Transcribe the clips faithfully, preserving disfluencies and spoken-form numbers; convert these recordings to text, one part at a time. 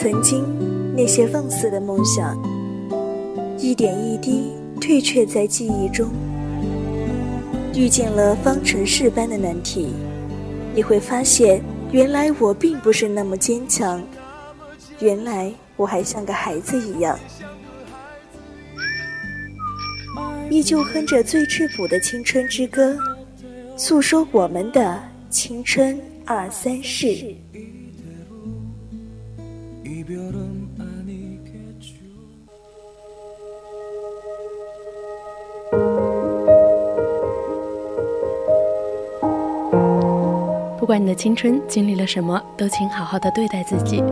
曾经那些放肆的梦想，一点一滴退却在记忆中。遇见了方程式般的难题，你会发现，原来我并不是那么坚强，原来我还像个孩子一样。依旧哼着最质朴的青春之歌，诉说我们的青春二三事。不管你的青春经历了什么，都请好好的对待自己。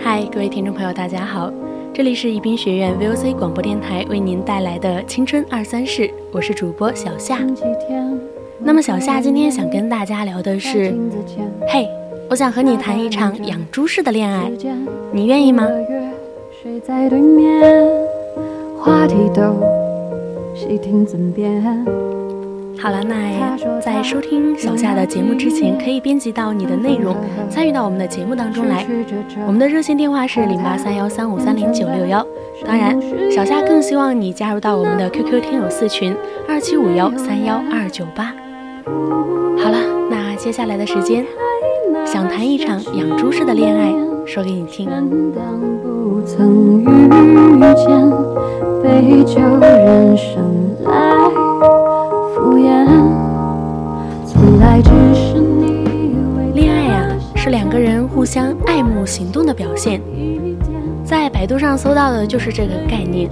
嗨，各位听众朋友，大家好，这里是宜宾学院 V O C 广播电台为您带来的青春二三事，我是主播小夏。那么小夏今天想跟大家聊的是，嘿，我想和你谈一场养猪式的恋爱，你愿意吗？谁在对面，话题都谁听怎变。好了，那在收听小夏的节目之前，可以编辑到你的内容，参与到我们的节目当中来。我们的热线电话是零八三幺三五三零九六幺。当然，小夏更希望你加入到我们的 Q Q 听友四群二七五幺三幺二九八。好了，那接下来的时间，想谈一场养猪式的恋爱，说给你听。不曾遇见被旧人生来。恋爱啊，是两个人互相爱慕行动的表现。在百度上搜到的就是这个概念。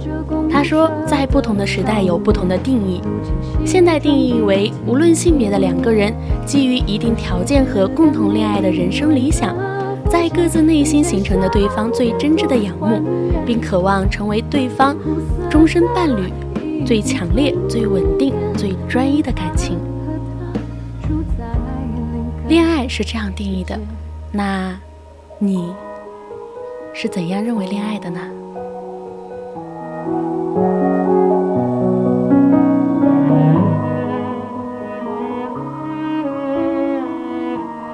他说，在不同的时代有不同的定义。现代定义为无论性别的两个人，基于一定条件和共同恋爱的人生理想，在各自内心形成的对方最真挚的仰慕，并渴望成为对方终身伴侣。最强烈、最稳定、最专一的感情。恋爱是这样定义的，那你是怎样认为恋爱的呢？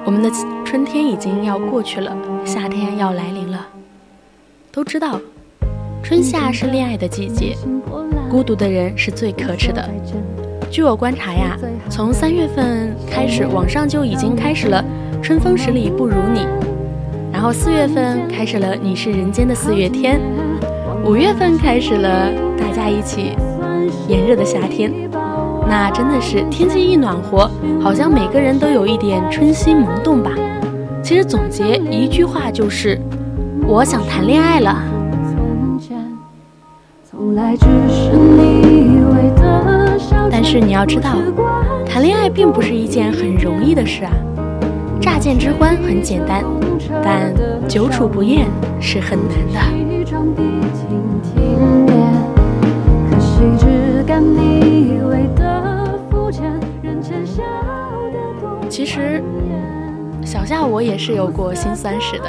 我们的春天已经要过去了，夏天要来临了，都知道春夏是恋爱的季节，孤独的人是最可耻的。据我观察呀，从三月份开始，网上就已经开始了春风十里不如你，然后四月份开始了你是人间的四月天，五月份开始了大家一起炎热的夏天。那真的是天气一暖和，好像每个人都有一点春心萌动吧。其实总结一句话就是，我想谈恋爱了。但是你要知道，谈恋爱并不是一件很容易的事啊。乍见之欢很简单，但久处不厌是很难的。其实小夏我也是有过心酸史的。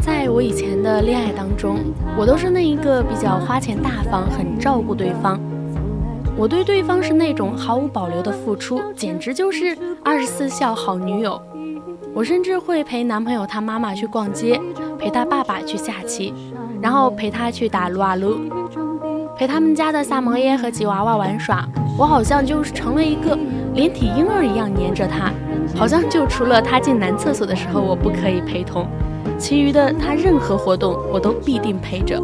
在我以前的恋爱当中，我都是那一个比较花钱大方，很照顾对方。我对对方是那种毫无保留的付出，简直就是二十四孝好女友。我甚至会陪男朋友他妈妈去逛街，陪他爸爸去下棋，然后陪他去打撸啊撸，陪他们家的萨摩耶和吉娃娃玩耍。我好像就是成了一个连体婴儿一样黏着他，好像就除了他进男厕所的时候我不可以陪同，其余的他任何活动我都必定陪着。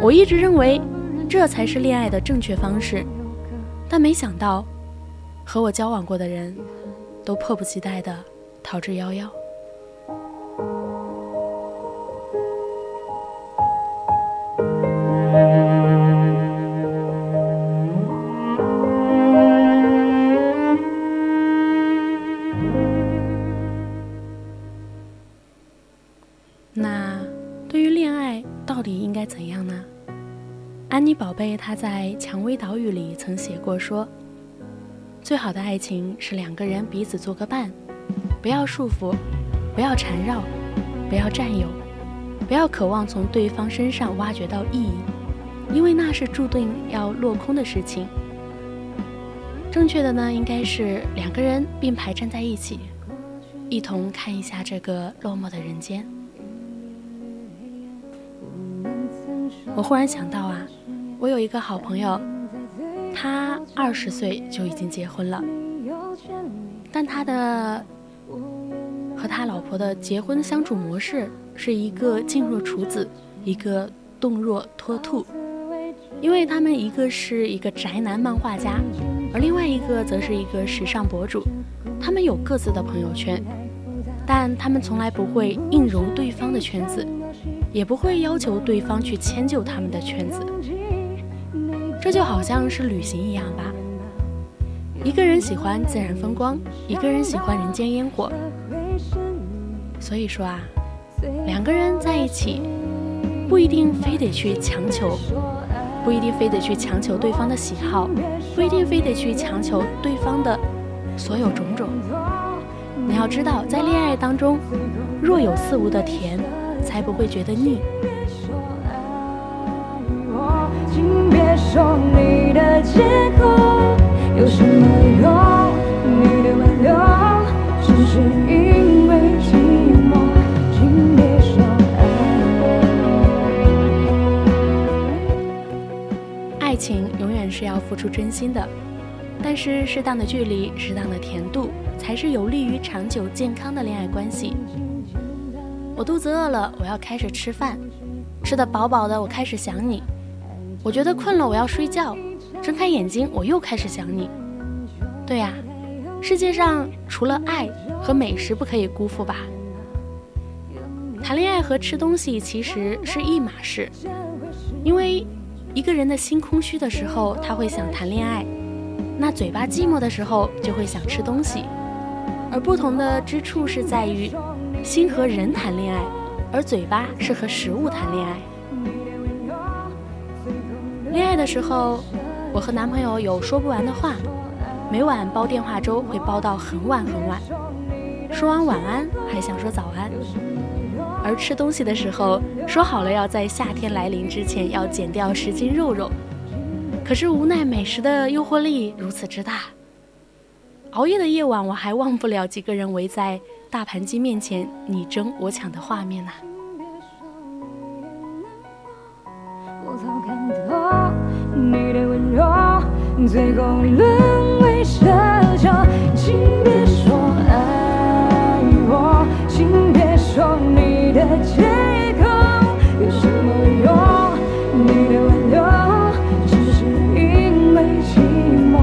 我一直认为这才是恋爱的正确方式，但没想到和我交往过的人都迫不及待地逃之夭夭。怎样呢？安妮宝贝她在《蔷薇岛屿》里曾写过说，最好的爱情是两个人彼此做个伴，不要束缚，不要缠绕，不要占有，不要渴望从对方身上挖掘到意义，因为那是注定要落空的事情。正确的呢，应该是两个人并排站在一起，一同看一下这个落寞的人间，我忽然想到啊，我有一个好朋友，他二十岁就已经结婚了，但他的和他老婆的结婚相处模式是一个静若处子，一个动若脱兔。因为他们一个是一个宅男漫画家，而另外一个则是一个时尚博主，他们有各自的朋友圈，但他们从来不会硬揉对方的圈子，也不会要求对方去迁就他们的圈子。这就好像是旅行一样吧，一个人喜欢自然风光，一个人喜欢人间烟火。所以说啊，两个人在一起不一定非得去强求，不一定非得去强求对方的喜好，不一定非得去强求对方的所有种种。你要知道，在恋爱当中，若有似无的甜，才不会觉得腻。请别说你的借口，有什么用？你的挽留，只是因为寂寞。请别说爱我。爱情永远是要付出真心的，但是适当的距离，适当的甜度，才是有利于长久健康的恋爱关系。我肚子饿了，我要开始吃饭，吃得饱饱的，我开始想你。我觉得困了，我要睡觉，睁开眼睛，我又开始想你。对呀，世界上除了爱和美食不可以辜负吧。谈恋爱和吃东西其实是一码事，因为一个人的心空虚的时候，他会想谈恋爱，那嘴巴寂寞的时候就会想吃东西。而不同的之处是在于，心和人谈恋爱，而嘴巴是和食物谈恋爱。恋爱的时候，我和男朋友有说不完的话，每晚煲电话粥会煲到很晚很晚，说完晚安还想说早安。而吃东西的时候，说好了要在夏天来临之前要减掉十斤肉肉，可是无奈美食的诱惑力如此之大。熬夜的夜晚，我还忘不了几个人围在大盘鸡面前你争我抢的画面呐、啊。我早看透你的温柔，最后沦为奢求。请别说爱我，请别说你的借口，有什么用？你的挽留，只是因为寂寞。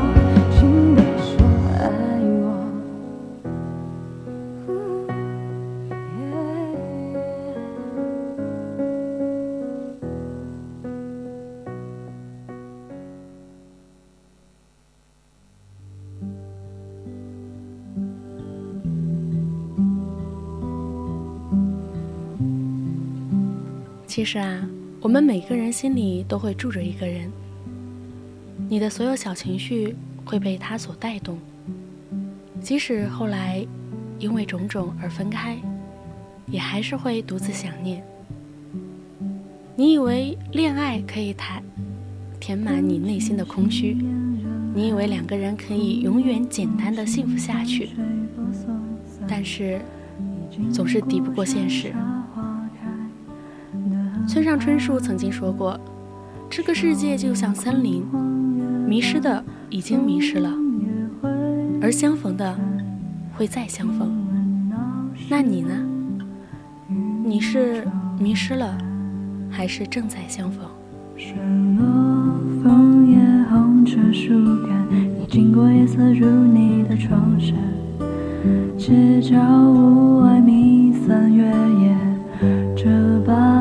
其实啊，我们每个人心里都会住着一个人，你的所有小情绪会被他所带动，即使后来因为种种而分开，也还是会独自想念。你以为恋爱可以谈填满你内心的空虚，你以为两个人可以永远简单的幸福下去，但是总是敌不过现实。村上春树曾经说过，这个世界就像森林，迷失的已经迷失了，而相逢的会再相逢。那你呢？你是迷失了，还是正在相逢？雪落枫叶红着树干，你经过夜色如你的窗扇，街角屋外弥散月夜这般。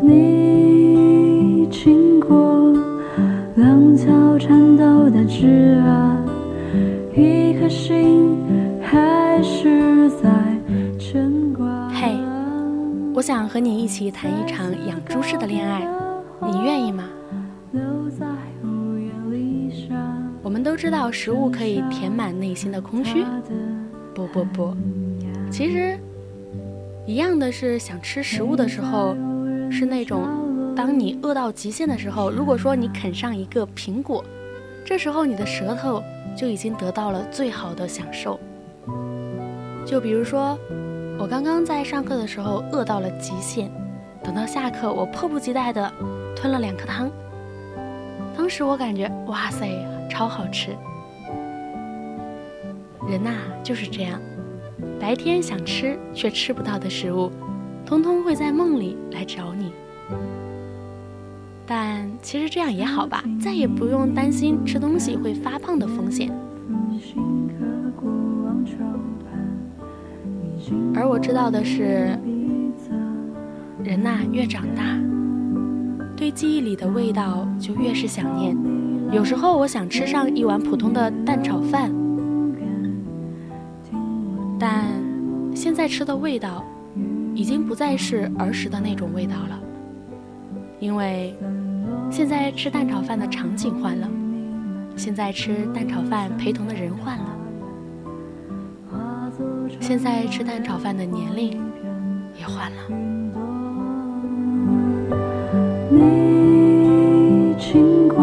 你经过浪潮颤抖的枝桠，一颗心还是在牵挂。嘿，我想和你一起谈一场养猪式的恋爱，你愿意吗？我们都知道食物可以填满内心的空虚，不不不，其实一样的是想吃食物的时候，是那种当你饿到极限的时候，如果说你啃上一个苹果，这时候你的舌头就已经得到了最好的享受。就比如说我刚刚在上课的时候饿到了极限，等到下课，我迫不及待地吞了两颗糖。当时我感觉，哇塞，超好吃。人呐，就是这样，白天想吃却吃不到的食物，通通会在梦里来找你。但其实这样也好吧，再也不用担心吃东西会发胖的风险。而我知道的是，人呐，越长大，对记忆里的味道就越是想念。有时候我想吃上一碗普通的蛋炒饭，但现在吃的味道已经不再是儿时的那种味道了，因为现在吃蛋炒饭的场景换了，现在吃蛋炒饭陪同的人换了，现在吃蛋炒饭的年龄也换了。你经过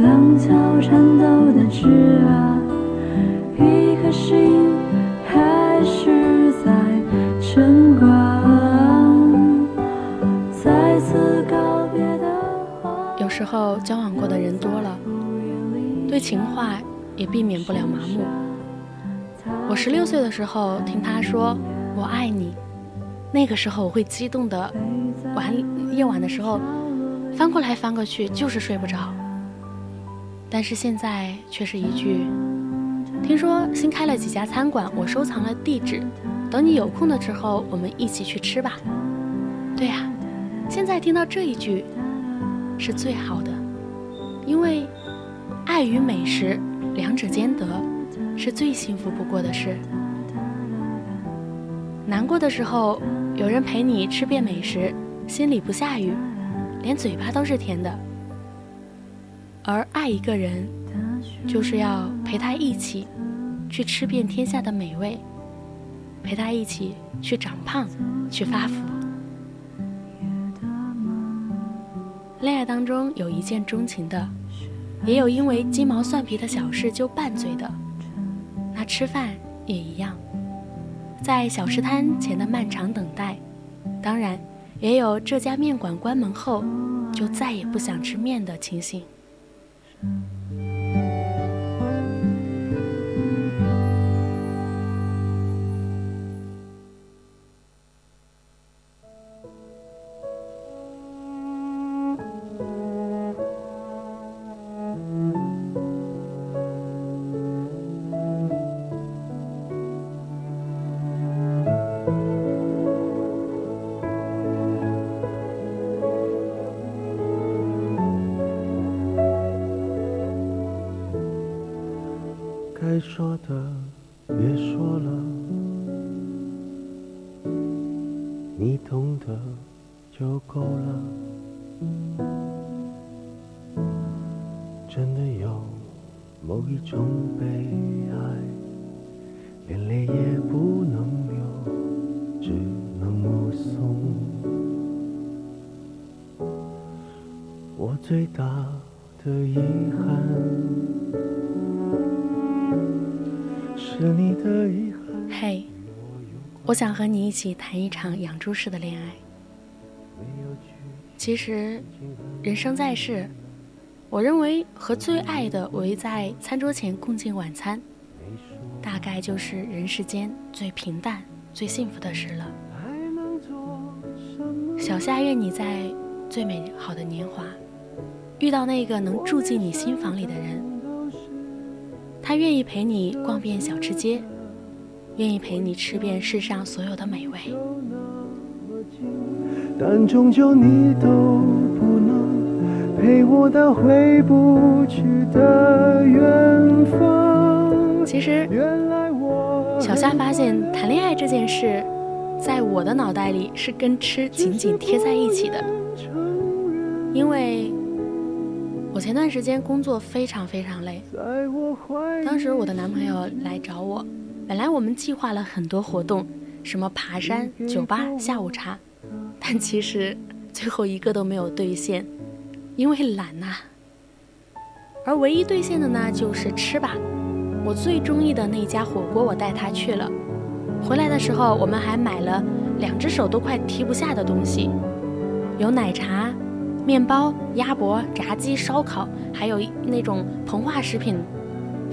浪潮颤抖的枝桠，一颗心还是在牵挂。再次告别的话，有时候交往过的人多了，对情话也避免不了麻木。我十六岁的时候听他说我爱你，那个时候我会激动的晚夜晚的时候翻过来翻过去，就是睡不着。但是现在却是一句，听说新开了几家餐馆，我收藏了地址，等你有空的时候我们一起去吃吧。对啊，现在听到这一句是最好的，因为爱与美食两者兼得是最幸福不过的事。难过的时候，有人陪你吃遍美食，心里不下雨，连嘴巴都是甜的。而爱一个人，就是要陪他一起去吃遍天下的美味，陪他一起去长胖，去发福。恋爱当中有一见钟情的，也有因为鸡毛蒜皮的小事就拌嘴的，那吃饭也一样，在小吃摊前的漫长等待，当然也有这家面馆关门后就再也不想吃面的情形。该说的别说了，你懂得就够了。真的有某一种悲哀，连泪也不能流，只能目送。我最大的遗憾嘿、hey, 我想和你一起谈一场养猪式的恋爱。其实人生在世，我认为和最爱的围在餐桌前共进晚餐，大概就是人世间最平淡最幸福的事了。小夏，愿你在最美好的年华遇到那个能住进你心房里的人，他愿意陪你逛遍小吃街，愿意陪你吃遍世上所有的美味。但终究你都不能陪我到回不去的远方。其实小夏发现谈恋爱这件事在我的脑袋里是跟吃紧紧贴在一起的，因为我前段时间工作非常非常累，当时我的男朋友来找我，本来我们计划了很多活动，什么爬山、酒吧、下午茶，但其实最后一个都没有兑现，因为懒呐、啊。而唯一兑现的呢，就是吃吧。我最中意的那家火锅，我带他去了。回来的时候，我们还买了两只手都快提不下的东西，有奶茶、面包、鸭脖、炸鸡、烧烤，还有那种膨化食品，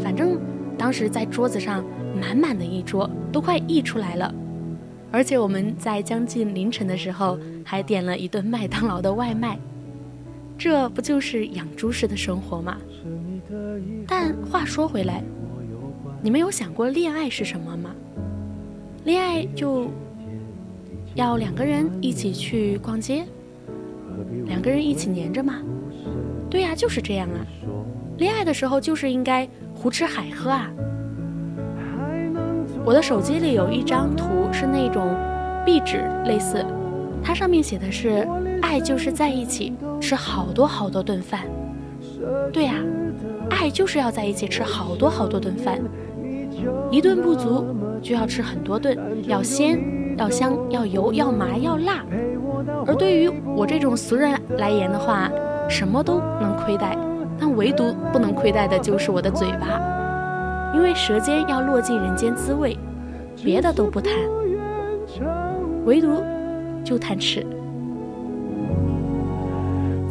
反正当时在桌子上满满的一桌，都快溢出来了。而且我们在将近凌晨的时候还点了一顿麦当劳的外卖，这不就是养猪式的生活吗？但话说回来，你们有想过恋爱是什么吗？恋爱就要两个人一起去逛街，两个人一起黏着吗？对呀，就是这样啊。恋爱的时候就是应该胡吃海喝啊。我的手机里有一张图，是那种壁纸类似，它上面写的是爱就是在一起吃好多好多顿饭。对啊，爱就是要在一起吃好多好多顿饭，一顿不足就要吃很多顿，要鲜要香要油要麻要辣。而对于我这种俗人来言的话，什么都能亏待，但唯独不能亏待的就是我的嘴巴，因为舌尖要落尽人间滋味，别的都不谈，唯独就谈吃。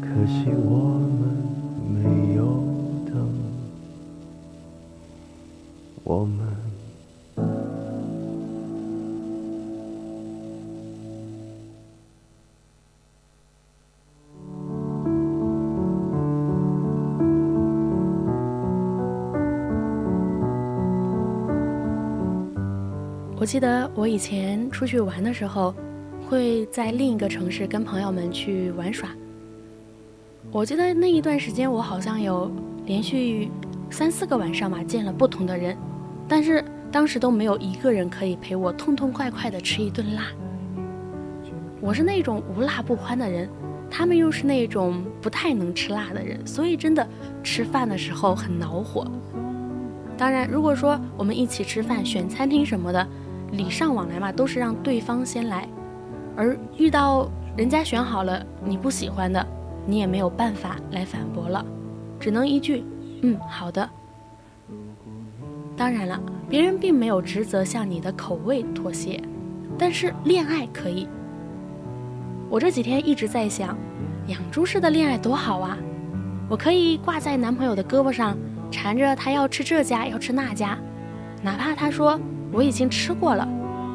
可惜我们没有等，我们我记得我以前出去玩的时候，会在另一个城市跟朋友们去玩耍。我记得那一段时间，我好像有连续三四个晚上吧，见了不同的人，但是当时都没有一个人可以陪我痛痛快快的吃一顿辣。我是那种无辣不欢的人，他们又是那种不太能吃辣的人，所以真的吃饭的时候很恼火。当然，如果说我们一起吃饭选餐厅什么的，礼尚往来嘛，都是让对方先来，而遇到人家选好了你不喜欢的，你也没有办法来反驳了，只能一句嗯好的。当然了，别人并没有职责向你的口味妥协，但是恋爱可以。我这几天一直在想，养猪式的恋爱多好啊，我可以挂在男朋友的胳膊上，缠着他要吃这家要吃那家，哪怕他说我已经吃过了，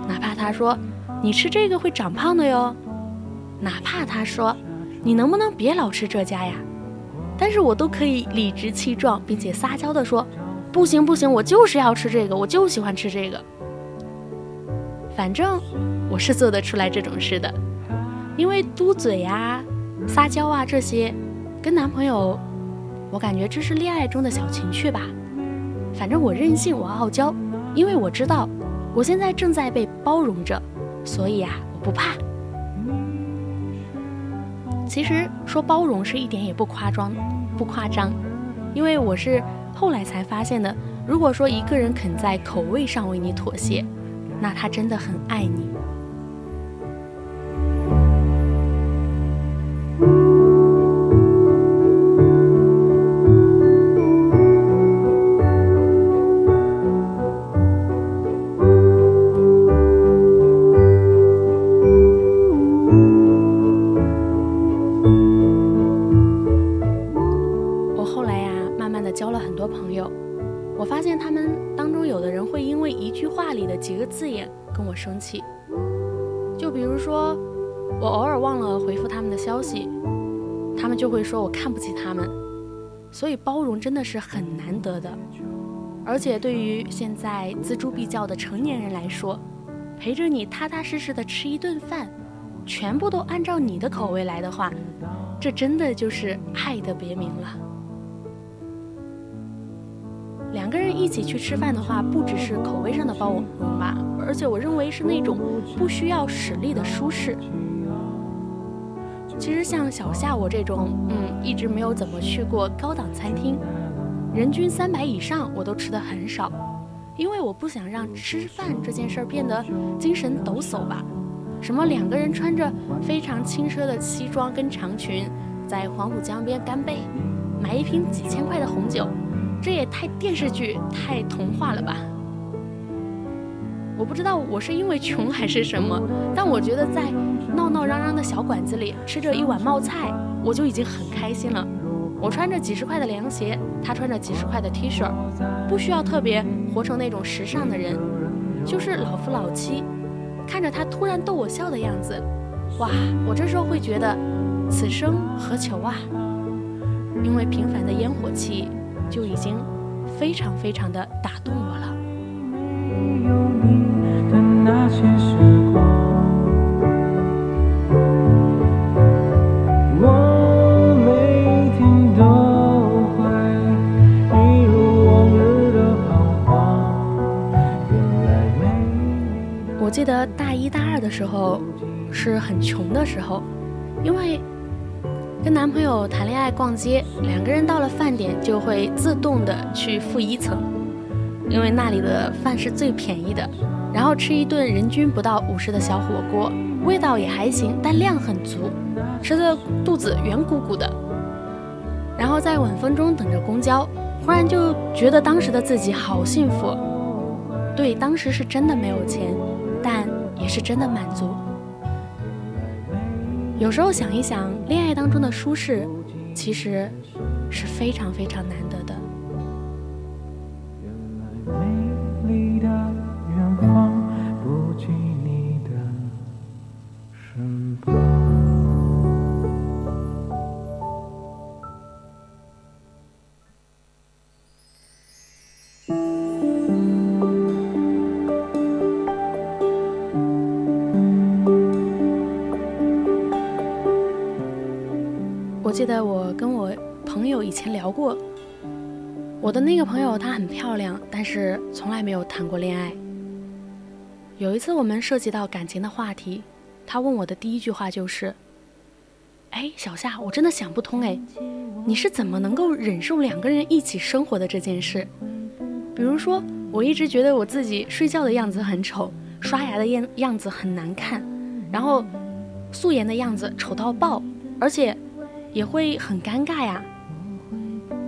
哪怕他说你吃这个会长胖的哟，哪怕他说你能不能别老吃这家呀，但是我都可以理直气壮并且撒娇地说不行不行，我就是要吃这个，我就喜欢吃这个。反正我是做得出来这种事的，因为嘟嘴啊撒娇啊这些跟男朋友，我感觉这是恋爱中的小情趣吧。反正我任性我傲娇，因为我知道我现在正在被包容着，所以啊我不怕。其实说包容是一点也不夸张不夸张，因为我是后来才发现的，如果说一个人肯在口味上为你妥协，那他真的很爱你。生气，就比如说我偶尔忘了回复他们的消息，他们就会说我看不起他们。所以包容真的是很难得的，而且对于现在锱铢必较的成年人来说，陪着你踏踏实实的吃一顿饭，全部都按照你的口味来的话，这真的就是爱的别名了。两个人一起去吃饭的话，不只是口味上的包容吧，而且我认为是那种不需要实力的舒适。其实像小夏我这种，嗯，一直没有怎么去过高档餐厅，人均三百以上我都吃得很少，因为我不想让吃饭这件事儿变得精神抖擞吧。什么两个人穿着非常轻奢的西装跟长裙，在黄浦江边干杯，买一瓶几千块的红酒，这也太电视剧、太童话了吧。我不知道我是因为穷还是什么，但我觉得在闹闹嚷嚷的小馆子里吃着一碗冒菜，我就已经很开心了。我穿着几十块的凉鞋，他穿着几十块的 T 恤，不需要特别活成那种时尚的人，就是老夫老妻。看着他突然逗我笑的样子，哇，我这时候会觉得此生何求啊，因为平凡的烟火气就已经非常非常的打动我了。没有你的那些时光，我记得大一大二的时候是很穷的时候，因为跟男朋友谈恋爱逛街，两个人到了饭点就会自动的去负一层，因为那里的饭是最便宜的，然后吃一顿人均不到五十的小火锅，味道也还行，但量很足，吃的肚子圆鼓鼓的。然后在晚风中等着公交，忽然就觉得当时的自己好幸福。对，当时是真的没有钱，但也是真的满足。有时候想一想，恋爱当中的舒适其实是非常非常难得的。原来美丽的远方不及你的身旁。我记得我跟我朋友以前聊过，我的那个朋友她很漂亮，但是从来没有谈过恋爱。有一次我们涉及到感情的话题，她问我的第一句话就是：哎，小夏，我真的想不通哎，你是怎么能够忍受两个人一起生活的这件事？比如说，我一直觉得我自己睡觉的样子很丑，刷牙的样样子很难看，然后素颜的样子丑到爆，而且也会很尴尬呀。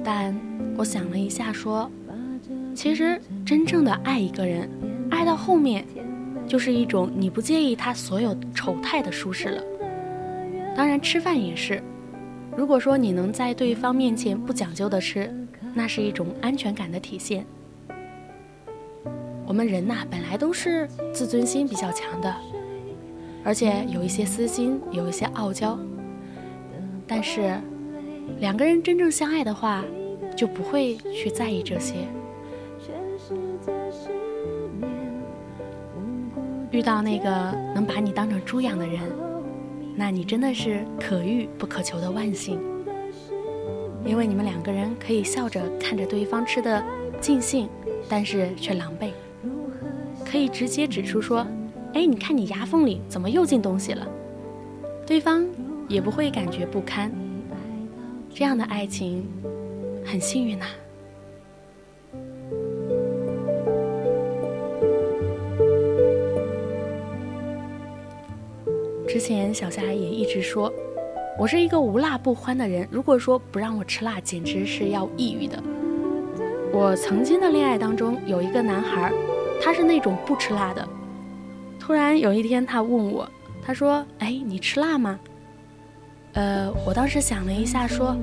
但我想了一下说，其实真正的爱一个人，爱到后面就是一种你不介意他所有丑态的舒适了。当然吃饭也是，如果说你能在对方面前不讲究的吃，那是一种安全感的体现。我们人呐、啊、本来都是自尊心比较强的，而且有一些私心，有一些傲娇，但是两个人真正相爱的话，就不会去在意这些。遇到那个能把你当成猪养的人，那你真的是可遇不可求的万幸，因为你们两个人可以笑着看着对方吃的尽兴，但是却狼狈，可以直接指出说，哎，你看你牙缝里怎么又进东西了，对方也不会感觉不堪。这样的爱情很幸运啊。之前小夏也一直说我是一个无辣不欢的人，如果说不让我吃辣简直是要抑郁的。我曾经的恋爱当中有一个男孩，他是那种不吃辣的，突然有一天他问我，他说，哎，你吃辣吗？呃，我当时想了一下说，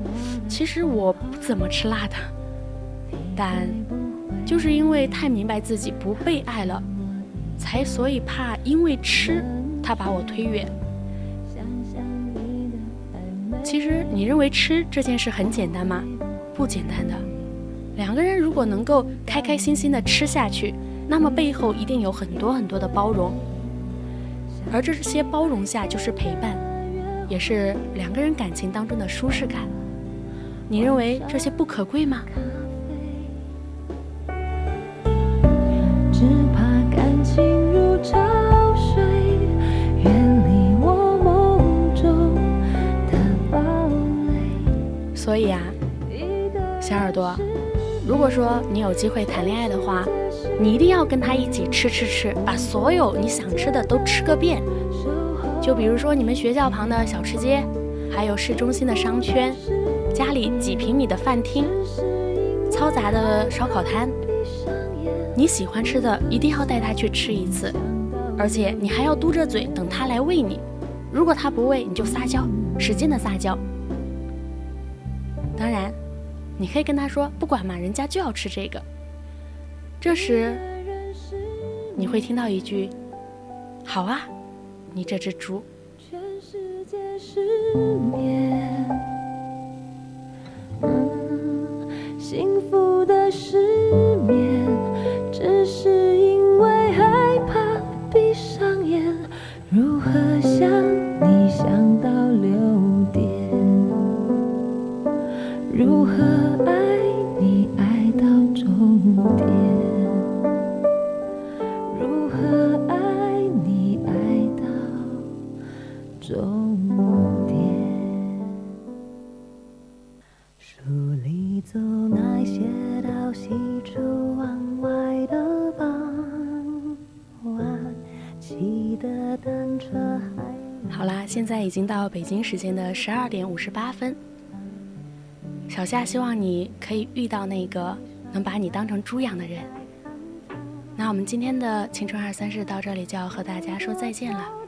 其实我不怎么吃辣的，但就是因为太明白自己不被爱了，才所以怕因为吃他把我推远。其实你认为吃这件事很简单吗？不简单的。两个人如果能够开开心心的吃下去，那么背后一定有很多很多的包容，而这些包容下就是陪伴，也是两个人感情当中的舒适感。你认为这些不可贵吗？如果说你有机会谈恋爱的话，你一定要跟他一起吃吃吃，把所有你想吃的都吃个遍。就比如说你们学校旁的小吃街，还有市中心的商圈，家里几平米的饭厅，嘈杂的烧烤摊，你喜欢吃的一定要带他去吃一次，而且你还要嘟着嘴等他来喂你。如果他不喂，你就撒娇，使劲的撒娇。当然你可以跟他说不管嘛，人家就要吃这个。这时你会听到一句，好啊你这只猪。全世界失眠，嗯，幸福的失眠，只是因为害怕闭上眼，如何想你想到六点，如何爱你爱到终点，如何爱你爱到终点。书里走那些到喜出望外的傍晚，骑的单车还好啦，现在已经到北京时间的十二点五十八分。小夏希望你可以遇到那个能把你当成猪养的人。那我们今天的青春二三事到这里就要和大家说再见了。